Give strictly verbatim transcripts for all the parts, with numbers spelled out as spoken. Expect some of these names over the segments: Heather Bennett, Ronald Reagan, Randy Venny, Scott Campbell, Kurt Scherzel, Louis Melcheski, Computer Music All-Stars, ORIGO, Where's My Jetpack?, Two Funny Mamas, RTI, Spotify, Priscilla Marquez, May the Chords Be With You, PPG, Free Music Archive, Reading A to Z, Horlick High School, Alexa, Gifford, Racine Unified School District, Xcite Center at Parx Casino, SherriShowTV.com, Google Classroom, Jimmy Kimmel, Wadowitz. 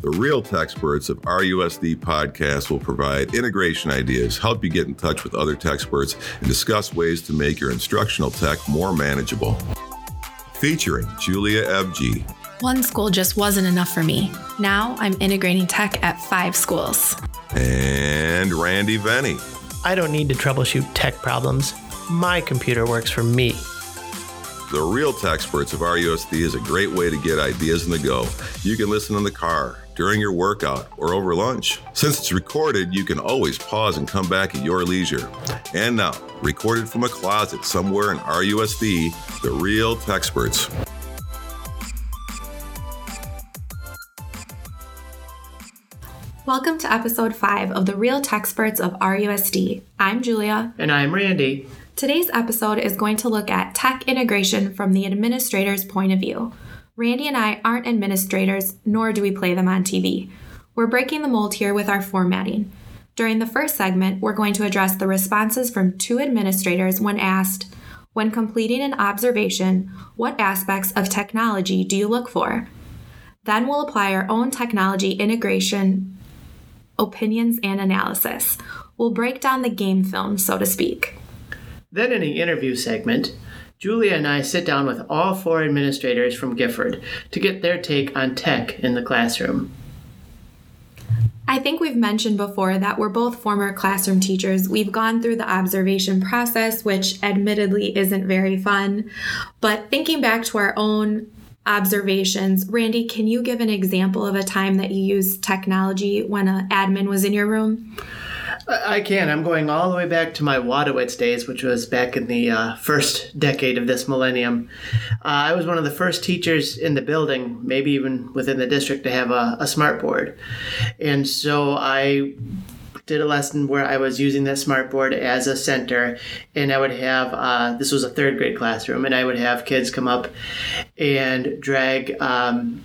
The real tech experts of R U S D podcast will provide integration ideas, help you get in touch with other tech experts, and discuss ways to make your instructional tech more manageable. Featuring Julia Ebge. One school just wasn't enough for me. Now I'm integrating tech at five schools. And Randy Venny. I don't need to troubleshoot tech problems. My computer works for me. The Real Tech Experts of R U S D is a great way to get ideas on the go. You can listen in the car, during your workout, or over lunch. Since it's recorded, you can always pause and come back at your leisure. And now, recorded from a closet somewhere in R U S D, The Real Tech Experts. Welcome to episode five of The Real Tech Experts of R U S D. I'm Julia. And I'm Randy. Today's episode is going to look at tech integration from the administrator's point of view. Randy and I aren't administrators, nor do we play them on T V. We're breaking the mold here with our formatting. During the first segment, we're going to address the responses from two administrators when asked, when completing an observation, what aspects of technology do you look for? Then we'll apply our own technology integration opinions and analysis. We'll break down the game film, so to speak. Then in the interview segment, Julia and I sit down with all four administrators from Gifford to get their take on tech in the classroom. I think we've mentioned before that we're both former classroom teachers. We've gone through the observation process, which admittedly isn't very fun. But thinking back to our own observations, Randy, can you give an example of a time that you used technology when an admin was in your room? I can. I'm going all the way back to my Wadowitz days, which was back in the uh, first decade of this millennium. Uh, I was one of the first teachers in the building, maybe even within the district, to have a, a smart board. And so I did a lesson where I was using that smart board as a center, and I would have, uh, this was a third grade classroom, and I would have kids come up and drag um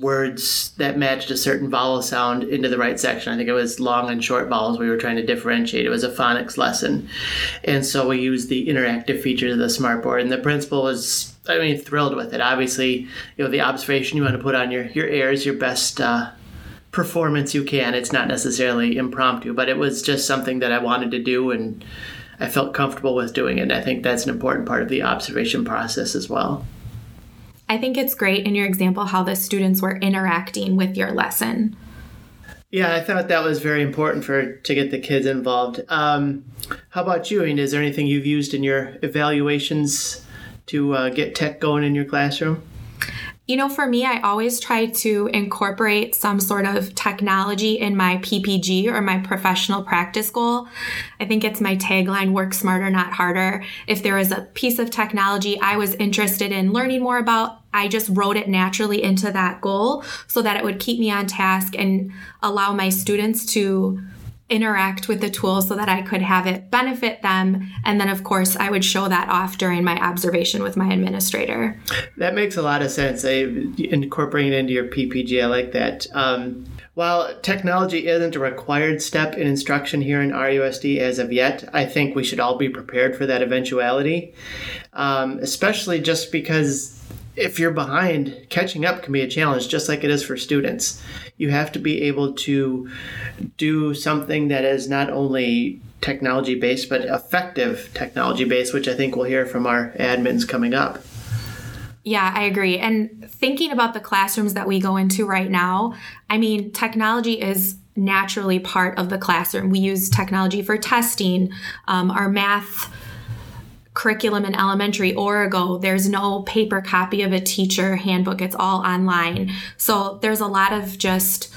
words that matched a certain vowel sound into the right section. I think it was long and short vowels we were trying to differentiate. It was a phonics lesson. And so we used the interactive features of the smartboard. And the principal was, I mean, thrilled with it. Obviously, you know, the observation you want to put on your, your air is your best uh, performance you can. It's not necessarily impromptu, but it was just something that I wanted to do and I felt comfortable with doing it. And I think that's an important part of the observation process as well. I think it's great in your example how the students were interacting with your lesson. Yeah, I thought that was very important for to get the kids involved. Um, how about you? I mean, is there anything you've used in your evaluations to uh, get tech going in your classroom? You know, for me, I always try to incorporate some sort of technology in my P P G or my professional practice goal. I think it's my tagline, work smarter, not harder. If there was a piece of technology I was interested in learning more about, I just wrote it naturally into that goal so that it would keep me on task and allow my students to interact with the tool so that I could have it benefit them. And then, of course, I would show that off during my observation with my administrator. That makes a lot of sense. I, incorporating it into your P P G, I like that. Um, while technology isn't a required step in instruction here in R U S D as of yet, I think we should all be prepared for that eventuality, um, especially just because if you're behind, catching up can be a challenge, just like it is for students. You have to be able to do something that is not only technology-based, but effective technology-based, which I think we'll hear from our admins coming up. Yeah, I agree. And thinking about the classrooms that we go into right now, I mean, technology is naturally part of the classroom. We use technology for testing, um, our math curriculum in elementary, ORIGO, there's no paper copy of a teacher handbook. It's all online. So there's a lot of just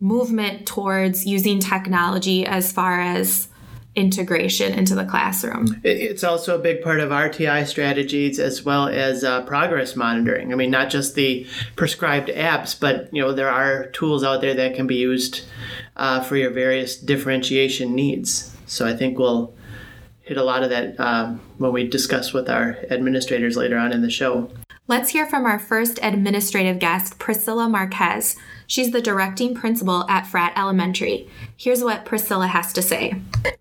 movement towards using technology as far as integration into the classroom. It's also a big part of R T I strategies as well as uh, progress monitoring. I mean, not just the prescribed apps, but, you know, there are tools out there that can be used uh, for your various differentiation needs. So I think we'll hit a lot of that um, when we discuss with our administrators later on in the show. Let's hear from our first administrative guest, Priscilla Marquez. She's the directing principal at Fratt Elementary. Here's what Priscilla has to say.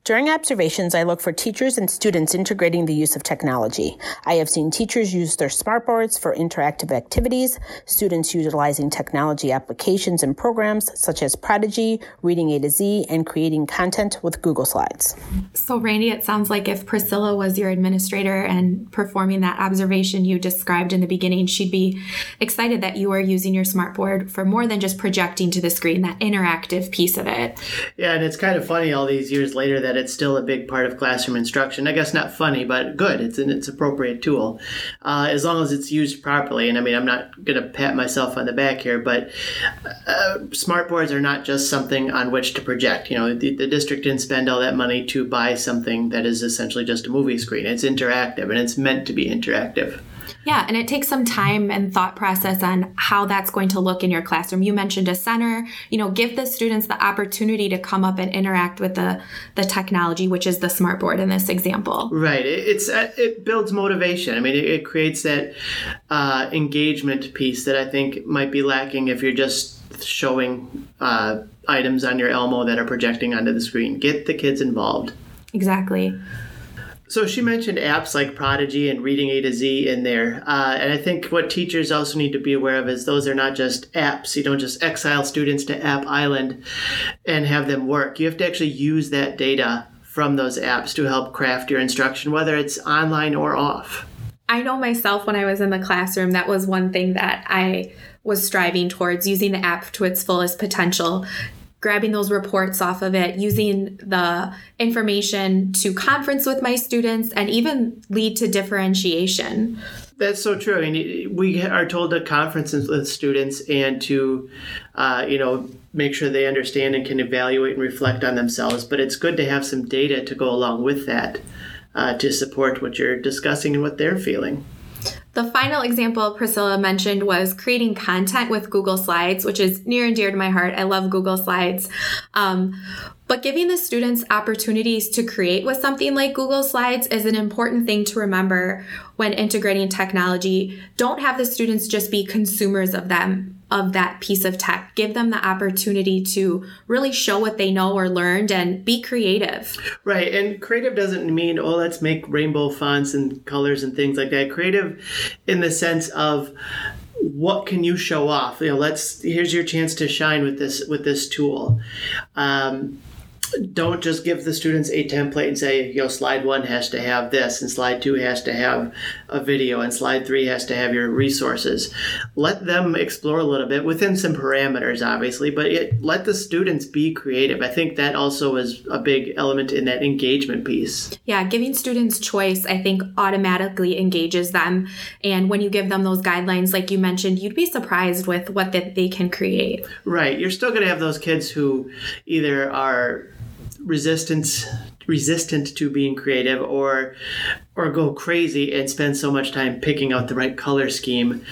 During observations, I look for teachers and students integrating the use of technology. I have seen teachers use their smartboards for interactive activities, students utilizing technology applications and programs such as Prodigy, Reading A to Z, and creating content with Google Slides. So Randy, it sounds like if Priscilla was your administrator and performing that observation you described in the beginning, she'd be excited that you are using your smartboard for more than just projecting to the screen, that interactive piece of it. Yeah, and it's kind of funny all these years later that it's still a big part of classroom instruction. I guess not funny, but good. It's an it's appropriate tool, uh, as long as it's used properly. And I mean, I'm not going to pat myself on the back here, but uh, smartboards are not just something on which to project. You know, the, the district didn't spend all that money to buy something that is essentially just a movie screen. It's interactive, and it's meant to be interactive. Yeah, and it takes some time and thought process on how that's going to look in your classroom. You mentioned a center, you know, give the students the opportunity to come up and interact with the, the technology, which is the smartboard in this example. Right. It, it's it builds motivation. I mean, it, it creates that uh, engagement piece that I think might be lacking if you're just showing uh, items on your Elmo that are projecting onto the screen. Get the kids involved. Exactly. So she mentioned apps like Prodigy and Reading A to Z in there. Uh, and I think what teachers also need to be aware of is those are not just apps. You don't just exile students to App Island and have them work. You have to actually use that data from those apps to help craft your instruction, whether it's online or off. I know myself when I was in the classroom, that was one thing that I was striving towards, using the app to its fullest potential. Grabbing those reports off of it, using the information to conference with my students, and even lead to differentiation. That's so true. I mean, we are told to conference with students and to, uh, you know, make sure they understand and can evaluate and reflect on themselves. But it's good to have some data to go along with that, uh, to support what you're discussing and what they're feeling. The final example Priscilla mentioned was creating content with Google Slides, which is near and dear to my heart. I love Google Slides. Um, but giving the students opportunities to create with something like Google Slides is an important thing to remember when integrating technology. Don't have the students just be consumers of them, of that piece of tech. Give them the opportunity to really show what they know or learned and be creative. Right. And creative doesn't mean, oh, let's make rainbow fonts and colors and things like that. Creative in the sense of what can you show off? You know, let's, here's your chance to shine with this, with this tool. Um, Don't just give the students a template and say, you know, slide one has to have this, and slide two has to have a video, and slide three has to have your resources. Let them explore a little bit within some parameters, obviously, but it, let the students be creative. I think that also is a big element in that engagement piece. Yeah, giving students choice, I think, automatically engages them. And when you give them those guidelines, like you mentioned, you'd be surprised with what that they can create. Right. You're still going to have those kids who either are resistance resistant to being creative or or go crazy and spend so much time picking out the right color scheme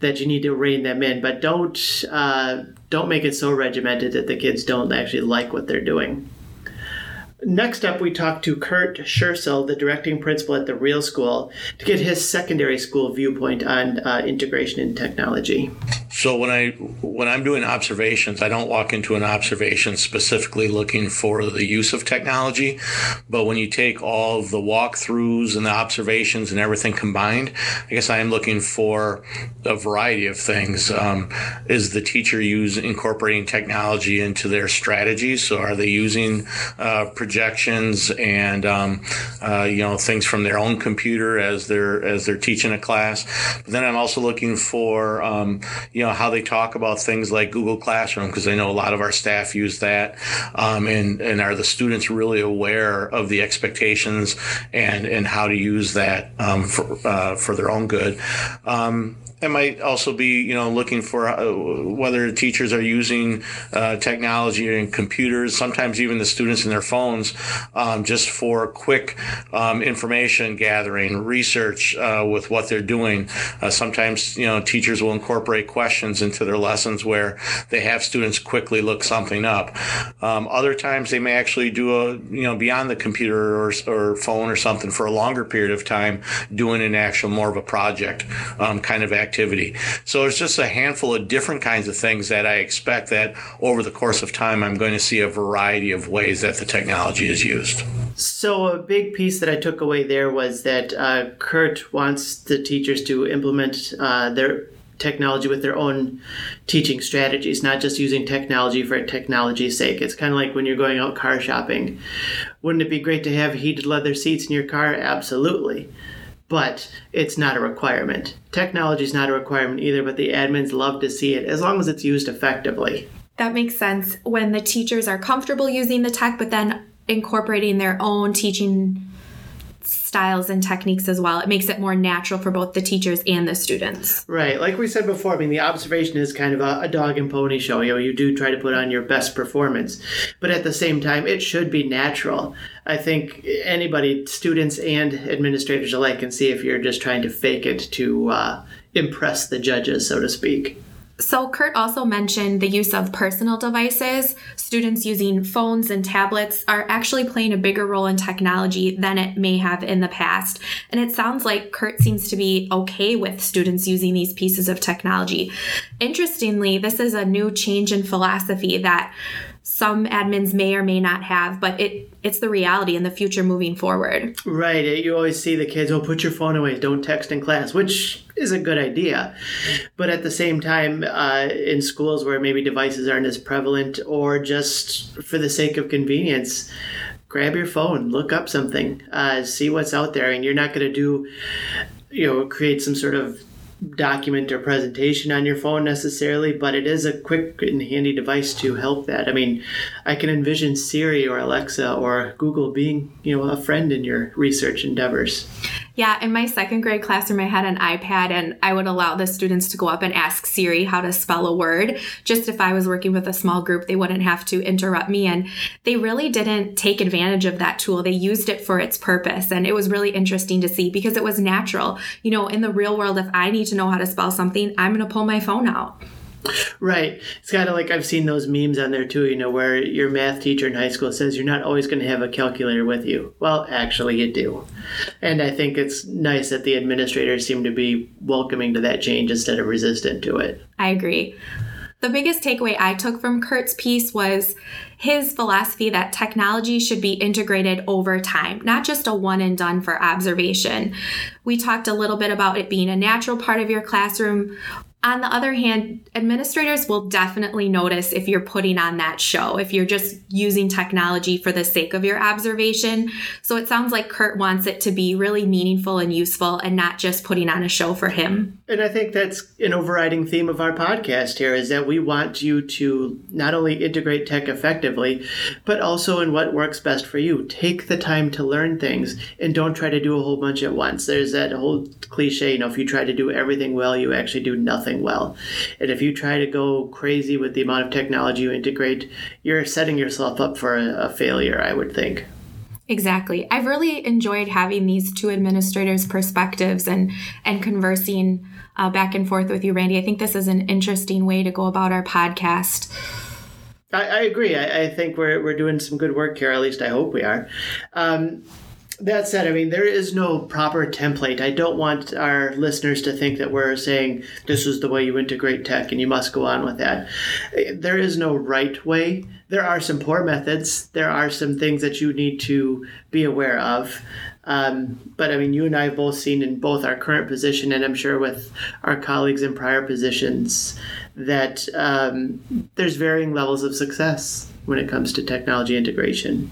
that you need to rein them in, but don't uh, don't make it so regimented that the kids don't actually like what they're doing. Next up, we talked to Kurt Scherzel, the directing principal at The Real School, to get his secondary school viewpoint on uh, integration in technology. So when, I, when I'm doing observations, I don't walk into an observation specifically looking for the use of technology. But when you take all of the walkthroughs and the observations and everything combined, I guess I am looking for a variety of things. Um, is the teacher use incorporating technology into their strategies? So are they using uh, projections and um, uh, you know, things from their own computer as they're as they're teaching a class? But then I'm also looking for um, you know, how they talk about things like Google Classroom, because I know a lot of our staff use that. Um, and, and are the students really aware of the expectations and, and how to use that um, for, uh, for their own good? Um, It might also be, you know, looking for whether teachers are using uh, technology and computers, sometimes even the students in their phones, um, just for quick um, information gathering, research uh, with what they're doing. Uh, sometimes, you know, teachers will incorporate questions questions into their lessons where they have students quickly look something up. Um, other times they may actually do a, you know, beyond the computer or, or phone or something for a longer period of time, doing an actual more of a project um, kind of activity. So there's just a handful of different kinds of things that I expect that over the course of time, I'm going to see a variety of ways that the technology is used. So a big piece that I took away there was that uh, Kurt wants the teachers to implement uh, their technology with their own teaching strategies, not just using technology for technology's sake. It's kind of like when you're going out car shopping. Wouldn't it be great to have heated leather seats in your car? Absolutely. But it's not a requirement. Technology is not a requirement either, but the admins love to see it as long as it's used effectively. That makes sense. When the teachers are comfortable using the tech, but then incorporating their own teaching styles and techniques as well. It makes it more natural for both the teachers and the students. Right. Like we said before, I mean, the observation is kind of a, a dog and pony show. You know, you do try to put on your best performance, but at the same time, it should be natural. I think anybody, students and administrators alike, can see if you're just trying to fake it to uh, impress the judges, so to speak. So Kurt also mentioned the use of personal devices. Students using phones and tablets are actually playing a bigger role in technology than it may have in the past. And it sounds like Kurt seems to be okay with students using these pieces of technology. Interestingly, this is a new change in philosophy that some admins may or may not have, but it it's the reality in the future moving forward. Right. You always see the kids, oh, put your phone away, don't text in class, which is a good idea. But at the same time, uh, in schools where maybe devices aren't as prevalent, or just for the sake of convenience, grab your phone, look up something, uh, see what's out there. And you're not going to do, you know, create some sort of document or presentation on your phone necessarily, but it is a quick and handy device to help that. I mean, I can envision Siri or Alexa or Google being, you know, a friend in your research endeavors. Yeah, in my second grade classroom, I had an iPad, and I would allow the students to go up and ask Siri how to spell a word. Just if I was working with a small group, they wouldn't have to interrupt me. And they really didn't take advantage of that tool. They used it for its purpose. And it was really interesting to see because it was natural. You know, in the real world, if I need to know how to spell something, I'm going to pull my phone out. Right. It's kind of like I've seen those memes on there too, you know, where your math teacher in high school says you're not always going to have a calculator with you. Well, actually you do. And I think it's nice that the administrators seem to be welcoming to that change instead of resistant to it. I agree. The biggest takeaway I took from Kurt's piece was his philosophy that technology should be integrated over time, not just a one and done for observation. We talked a little bit about it being a natural part of your classroom. On the other hand, administrators will definitely notice if you're putting on that show, if you're just using technology for the sake of your observation. So it sounds like Kurt wants it to be really meaningful and useful and not just putting on a show for him. And I think that's an overriding theme of our podcast here, is that we want you to not only integrate tech effectively, but also in what works best for you. Take the time to learn things and don't try to do a whole bunch at once. There's that whole cliche, you know, if you try to do everything well, you actually do nothing well. And if you try to go crazy with the amount of technology you integrate, you're setting yourself up for a, a failure, I would think. Exactly. I've really enjoyed having these two administrators' perspectives and, and conversing uh, back and forth with you, Randy. I think this is an interesting way to go about our podcast. I, I agree. I, I think we're, we're doing some good work here. At least I hope we are. Um, That said, I mean, there is no proper template. I don't want our listeners to think that we're saying this is the way you integrate tech and you must go on with that. There is no right way. There are some poor methods. There are some things that you need to be aware of. Um, but I mean, you and I have both seen in both our current position and I'm sure with our colleagues in prior positions that um, there's varying levels of success when it comes to technology integration.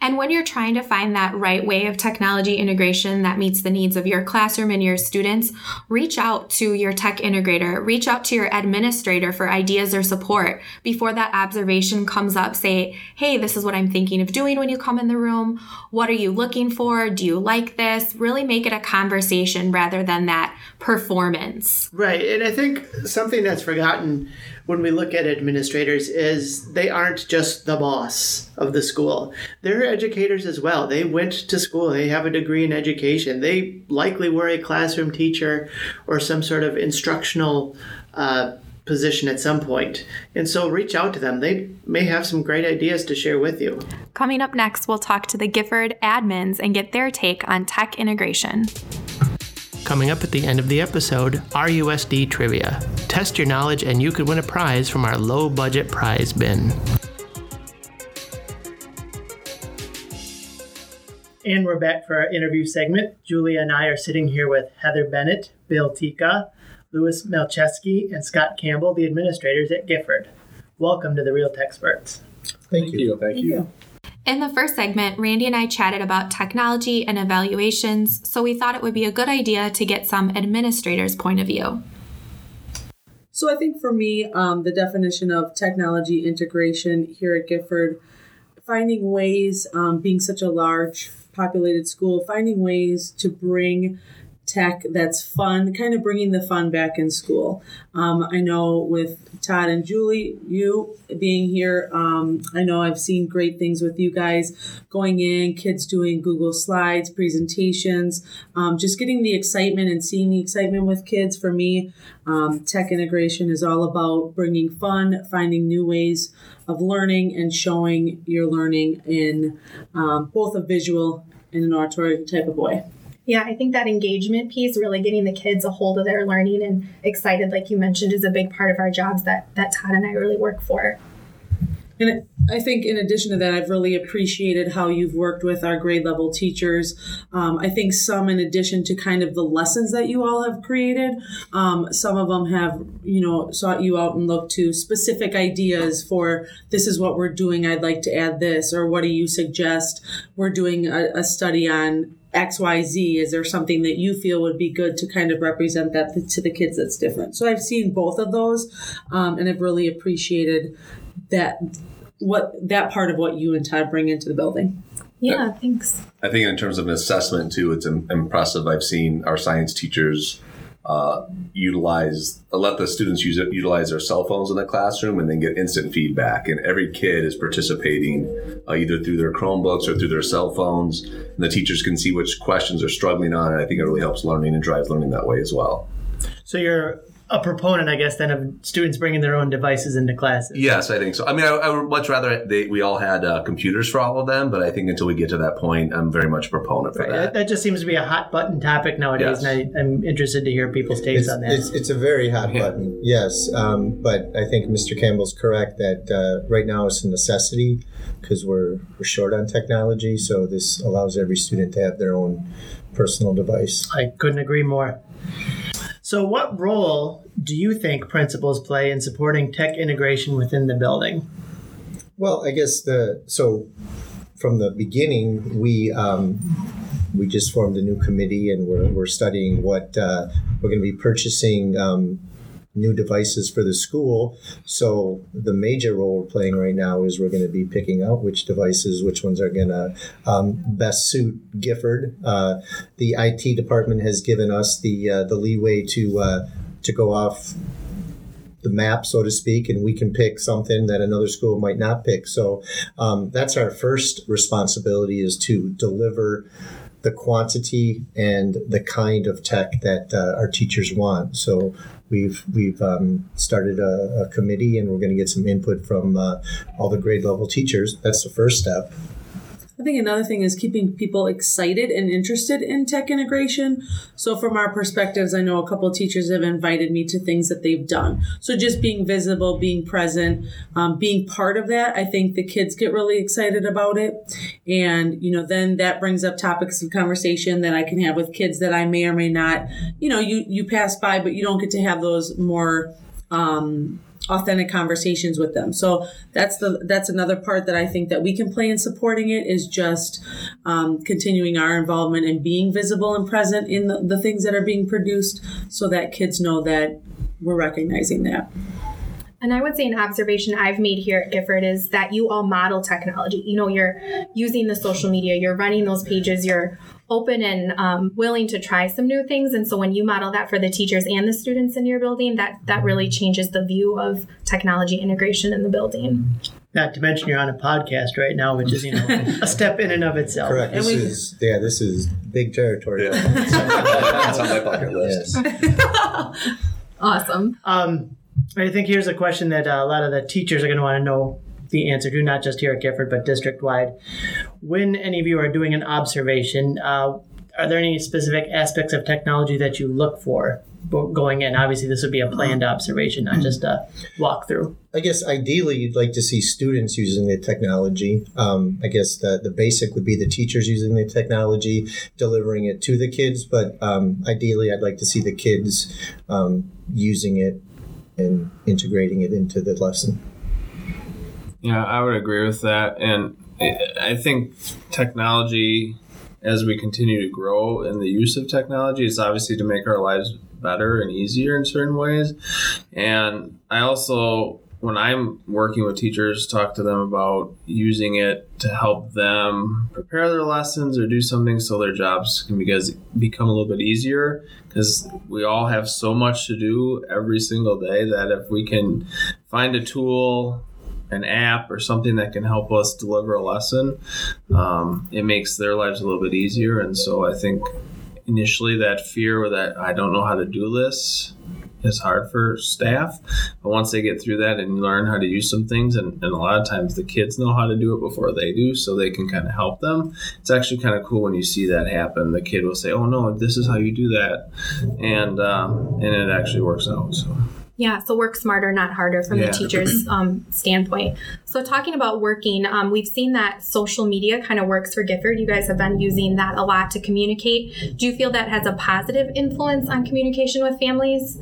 And when you're trying to find that right way of technology integration that meets the needs of your classroom and your students, reach out to your tech integrator, reach out to your administrator for ideas or support. Before that observation comes up, say, hey, this is what I'm thinking of doing when you come in the room. What are you looking for? Do you like this? Really make it a conversation rather than that performance. Right. And I think something that's forgotten when we look at administrators is they aren't just the boss of the school. They're educators as well. They went to school. They have a degree in education. They likely were a classroom teacher or some sort of instructional uh, position at some point. And so reach out to them. They may have some great ideas to share with you. Coming up next, we'll talk to the Gifford admins and get their take on tech integration. Coming up at the end of the episode, R U S D Trivia. Test your knowledge and you could win a prize from our low-budget prize bin. And we're back for our interview segment. Julia and I are sitting here with Heather Bennett, Bill Tika, Louis Melcheski, and Scott Campbell, the administrators at Gifford. Welcome to the Real Techsperts. Thank, Thank you. you. Thank, Thank you. you. In the first segment, Randy and I chatted about technology and evaluations, so we thought it would be a good idea to get some administrators' point of view. So I think for me, um, the definition of technology integration here at Gifford, finding ways, um, being such a large populated school, finding ways to bring tech that's fun, kind of bringing the fun back in school. Um, I know with Todd and Julie, you being here, um, I know I've seen great things with you guys going in, kids doing Google Slides, presentations, um, just getting the excitement and seeing the excitement with kids. For me, um, tech integration is all about bringing fun, finding new ways of learning and showing your learning in um, both a visual and an auditory type of way. Yeah, I think that engagement piece, really getting the kids a hold of their learning and excited, like you mentioned, is a big part of our jobs that, that Todd and I really work for. And I think in addition to that, I've really appreciated how you've worked with our grade level teachers. Um, I think some, in addition to kind of the lessons that you all have created, um, some of them have, you know, sought you out and looked to specific ideas for, this is what we're doing, I'd like to add this, or what do you suggest? We're doing a, a study on X Y Z. Is there something that you feel would be good to kind of represent that to the kids that's different? So I've seen both of those, um, and I've really appreciated that what that part of what you and Todd bring into the building. Yeah, thanks. I think in terms of an assessment too, it's impressive. I've seen our science teachers uh, utilize, let the students use utilize their cell phones in the classroom and then get instant feedback. And every kid is participating uh, either through their Chromebooks or through their cell phones. And the teachers can see which questions they're struggling on. And I think it really helps learning and drives learning that way as well. So you're a proponent, I guess, then of students bringing their own devices into classes. Yes, I think so. I mean, I, I would much rather they, we all had uh, computers for all of them, but I think until we get to that point, I'm very much a proponent for right. that. That just seems to be a hot button topic nowadays, yes. and I, I'm interested to hear people's takes it's, on that. It's, it's a very hot yeah. button, yes, um, but I think Mister Campbell's correct that uh, right now it's a necessity because we're, we're short on technology, so this allows every student to have their own personal device. I couldn't agree more. So what role do you think principals play in supporting tech integration within the building? Well, I guess the so from the beginning, we um, we just formed a new committee and we're, we're studying what uh, we're going to be purchasing um, new devices for the school. So the major role we're playing right now is we're going to be picking out which devices, which ones are going to um, best suit Gifford. Uh, the I T department has given us the uh, the leeway to uh, to go off the map, so to speak, and we can pick something that another school might not pick. So um, that's our first responsibility, is to deliver the quantity and the kind of tech that uh, our teachers want. So We've we've um, started a, a committee, and we're going to get some input from uh, all the grade level teachers. That's the first step. I think another thing is keeping people excited and interested in tech integration. So from our perspectives, I know a couple of teachers have invited me to things that they've done. So just being visible, being present, um, being part of that, I think the kids get really excited about it. And, you know, then that brings up topics of conversation that I can have with kids that I may or may not, you know, you, you pass by, but you don't get to have those more um authentic conversations with them. So that's the that's another part that I think that we can play in supporting it, is just um, continuing our involvement and being visible and present in the, the things that are being produced, so that kids know that we're recognizing that. And I would say an observation I've made here at Gifford is that you all model technology. You know, you're using the social media, you're running those pages, you're open and um, willing to try some new things. And so when you model that for the teachers and the students in your building, that, that really changes the view of technology integration in the building. Not to mention you're on a podcast right now, which is, you know, a step in and of itself. Correct. This we, is yeah, this is big territory. Yeah. That's on my bucket list. Yes. Awesome. Um, I think here's a question that uh, a lot of the teachers are going to want to know the answer to, not just here at Gifford, but district-wide. When any of you are doing an observation, uh, are there any specific aspects of technology that you look for going in? Obviously, this would be a planned observation, not just a walkthrough. I guess ideally, you'd like to see students using the technology. Um, I guess the, the basic would be the teachers using the technology, delivering it to the kids. But um, ideally, I'd like to see the kids um, using it and integrating it into the lesson. Yeah, I would agree with that. And I think technology, as we continue to grow in the use of technology, is obviously to make our lives better and easier in certain ways. And I also, when I'm working with teachers, talk to them about using it to help them prepare their lessons or do something so their jobs can become a little bit easier, because we all have so much to do every single day that if we can find a tool, an app or something that can help us deliver a lesson, um, it makes their lives a little bit easier. And so I think initially that fear that I don't know how to do this is hard for staff. But once they get through that and learn how to use some things, and, and a lot of times the kids know how to do it before they do, so they can kind of help them. It's actually kind of cool when you see that happen. The kid will say, oh, no, this is how you do that. And, um, and it actually works out. So. Yeah, so work smarter, not harder from yeah. the teacher's um, standpoint. So talking about working, um, we've seen that social media kind of works for Gifford. You guys have been using that a lot to communicate. Do you feel that has a positive influence on communication with families?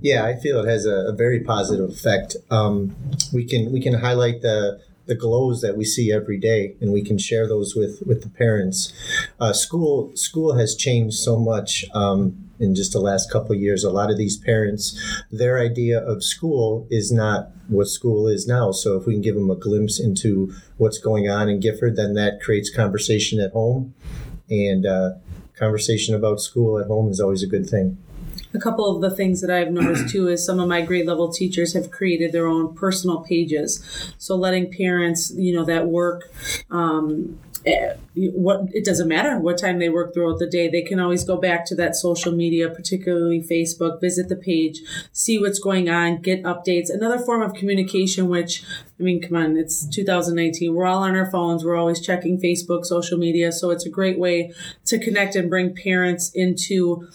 Yeah, I feel it has a, a very positive effect. Um, we can we can highlight the the glows that we see every day, and we can share those with, with the parents. Uh, school school has changed so much. Um, In just the last couple of years, a lot of these parents, their idea of school is not what school is now. So if we can give them a glimpse into what's going on in Gifford, then that creates conversation at home. And uh, conversation about school at home is always a good thing. A couple of the things that I've noticed, too, is some of my grade level teachers have created their own personal pages. So letting parents, you know, that work... Um, what it doesn't matter what time they work throughout the day, they can always go back to that social media, particularly Facebook, visit the page, see what's going on, get updates. Another form of communication, which, I mean, come on, it's two thousand nineteen. We're all on our phones. We're always checking Facebook, social media. So it's a great way to connect and bring parents into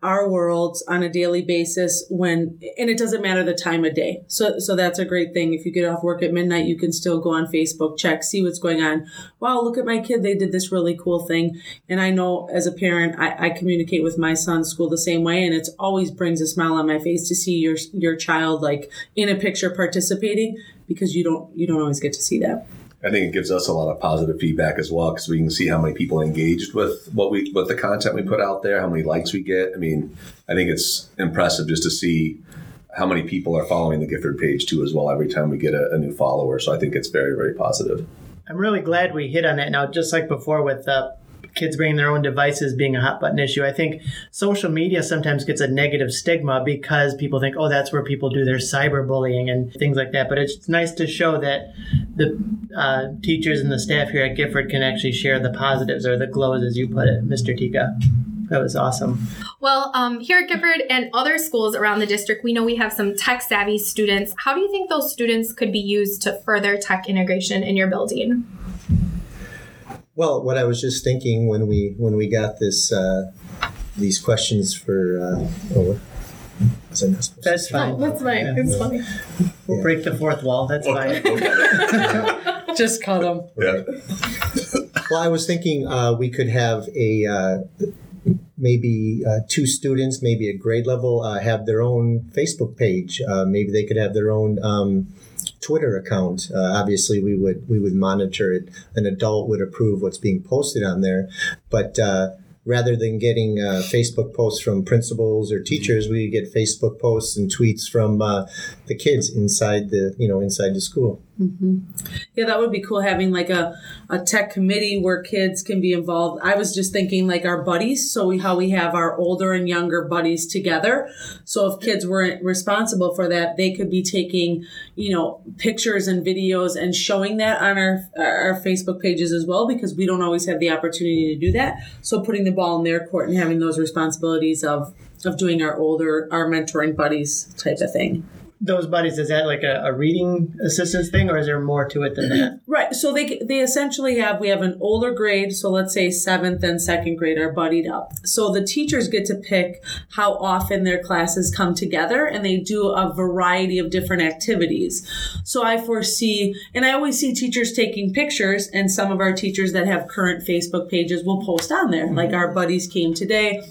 our worlds on a daily basis when, and it doesn't matter the time of day. So so that's a great thing. If you get off work at midnight, you can still go on Facebook, check, see what's going on. Wow, look at my kid. They did this really cool thing. And I know as a parent, I, I communicate with my son's school the same way. And it always brings a smile on my face to see your your child like in a picture participating, because you don't you don't always get to see that. I think it gives us a lot of positive feedback as well, because we can see how many people engaged with what we with the content we put out there, how many likes we get. I mean, I think it's impressive just to see how many people are following the Gifford page too as well every time we get a, a new follower. So I think it's very, very positive. I'm really glad we hit on that now, just like before with uh, kids bringing their own devices being a hot button issue. I think social media sometimes gets a negative stigma because people think, oh, that's where people do their cyberbullying and things like that. But it's nice to show that the uh, teachers and the staff here at Gifford can actually share the positives or the glows, as you put it, Mister Tika. That was awesome. Well, um, here at Gifford and other schools around the district, we know we have some tech-savvy students. How do you think those students could be used to further tech integration in your building? Well, what I was just thinking when we when we got this uh, these questions for uh, oh, was I not supposed to? That's fine. That's fine. Yeah. It's funny. We'll yeah. break the fourth wall. That's okay. Fine. Just cut them. Yeah. Well, I was thinking uh, we could have a uh, maybe uh, two students, maybe a grade level, uh, have their own Facebook page. Uh, maybe they could have their own. Um, Twitter account. Uh, obviously, we would we would monitor it. An adult would approve what's being posted on there, but uh, rather than getting uh, Facebook posts from principals or teachers, we get Facebook posts and tweets from uh, the kids inside the you know inside the school. Mm-hmm. Yeah, that would be cool, having like a, a tech committee where kids can be involved. I was just thinking like our buddies, so we, how we have our older and younger buddies together. So if kids were responsible for that, they could be taking, you know, pictures and videos and showing that on our, our Facebook pages as well, because we don't always have the opportunity to do that. So putting the ball in their court and having those responsibilities of, of doing our older, our mentoring buddies type of thing. Those buddies, is that like a, a reading assistance thing, or is there more to it than that? Right. So they they essentially have, we have an older grade. So let's say seventh and second grade are buddied up. So the teachers get to pick how often their classes come together, and they do a variety of different activities. So I foresee, and I always see teachers taking pictures, and some of our teachers that have current Facebook pages will post on there, mm-hmm. like our buddies came today.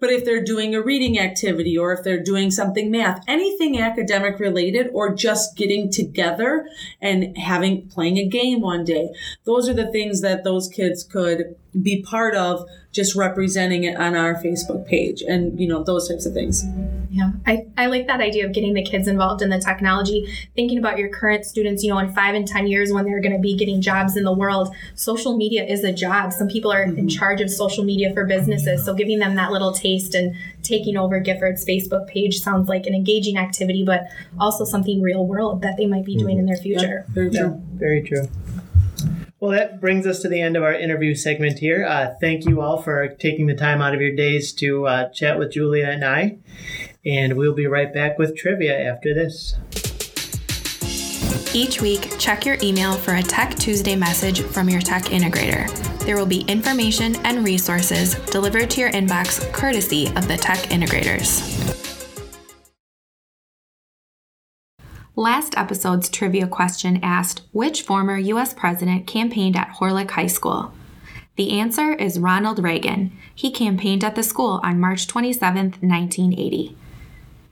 But if they're doing a reading activity, or if they're doing something math, anything academic related, or just getting together and having playing a game one day. Those are the things that those kids could be part of, just representing it on our Facebook page, and you know, those types of things. Yeah, I, I like that idea of getting the kids involved in the technology, thinking about your current students, you know, in five and ten years when they're going to be getting jobs in the world. Social media is a job. Some people are mm-hmm. in charge of social media for businesses, so giving them that little taste and taking over Gifford's Facebook page sounds like an engaging activity, but also something real world that they might be doing mm-hmm. in their future. Yeah, very true. Yeah, very true. Well, that brings us to the end of our interview segment here. Uh, thank you all for taking the time out of your days to uh, chat with Julia and I. And we'll be right back with trivia after this. Each week, check your email for a Tech Tuesday message from your tech integrator. There will be information and resources delivered to your inbox courtesy of the tech integrators. Last episode's trivia question asked, which former U S president campaigned at Horlick High School? The answer is Ronald Reagan. He campaigned at the school on March twenty-seventh, nineteen eighty.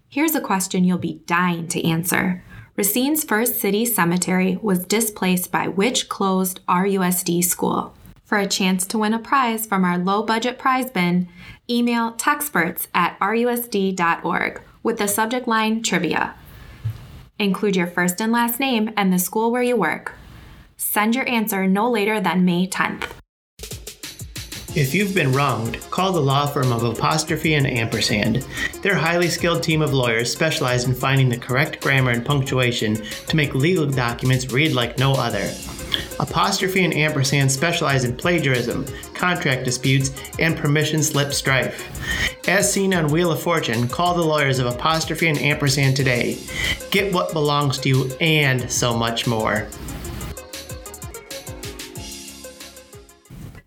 Here's a question you'll be dying to answer. Racine's first city cemetery was displaced by which closed R U S D school? For a chance to win a prize from our low-budget prize bin, email techsperts at R U S D dot org with the subject line trivia. Include your first and last name and the school where you work. Send your answer no later than May tenth. If you've been wronged, call the law firm of Apostrophe and Ampersand. Their highly skilled team of lawyers specialize in finding the correct grammar and punctuation to make legal documents read like no other. Apostrophe and Ampersand specialize in plagiarism, contract disputes, and permission slip strife. As seen on Wheel of Fortune, call the lawyers of Apostrophe and Ampersand today. Get what belongs to you and so much more.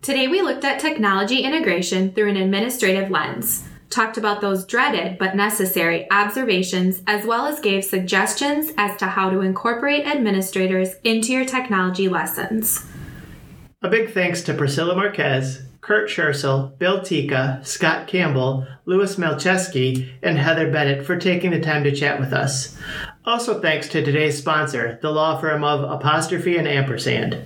Today we looked at technology integration through an administrative lens, talked about those dreaded but necessary observations, as well as gave suggestions as to how to incorporate administrators into your technology lessons. A big thanks to Priscilla Marquez, Kurt Scherzel, Bill Tika, Scott Campbell, Louis Melcheski, and Heather Bennett for taking the time to chat with us. Also thanks to today's sponsor, the law firm of Apostrophe and Ampersand.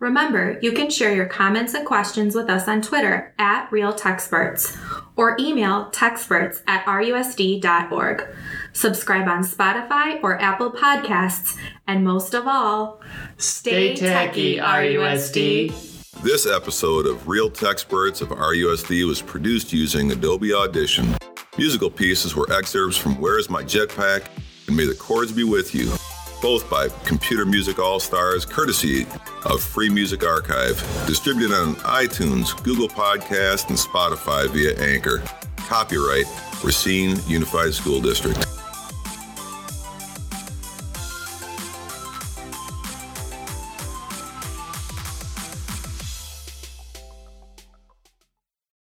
Remember, you can share your comments and questions with us on Twitter at RealTechsperts or email techsperts at R U S D dot org. Subscribe on Spotify or Apple Podcasts. And most of all, stay, stay techy, R U S D. R U S D. This episode of Real Techsperts of R U S D was produced using Adobe Audition. Musical pieces were excerpts from Where's My Jetpack and May the Chords Be With You, both by Computer Music All-Stars, courtesy of Free Music Archive, distributed on iTunes, Google Podcasts, and Spotify via Anchor. Copyright Racine Unified School District.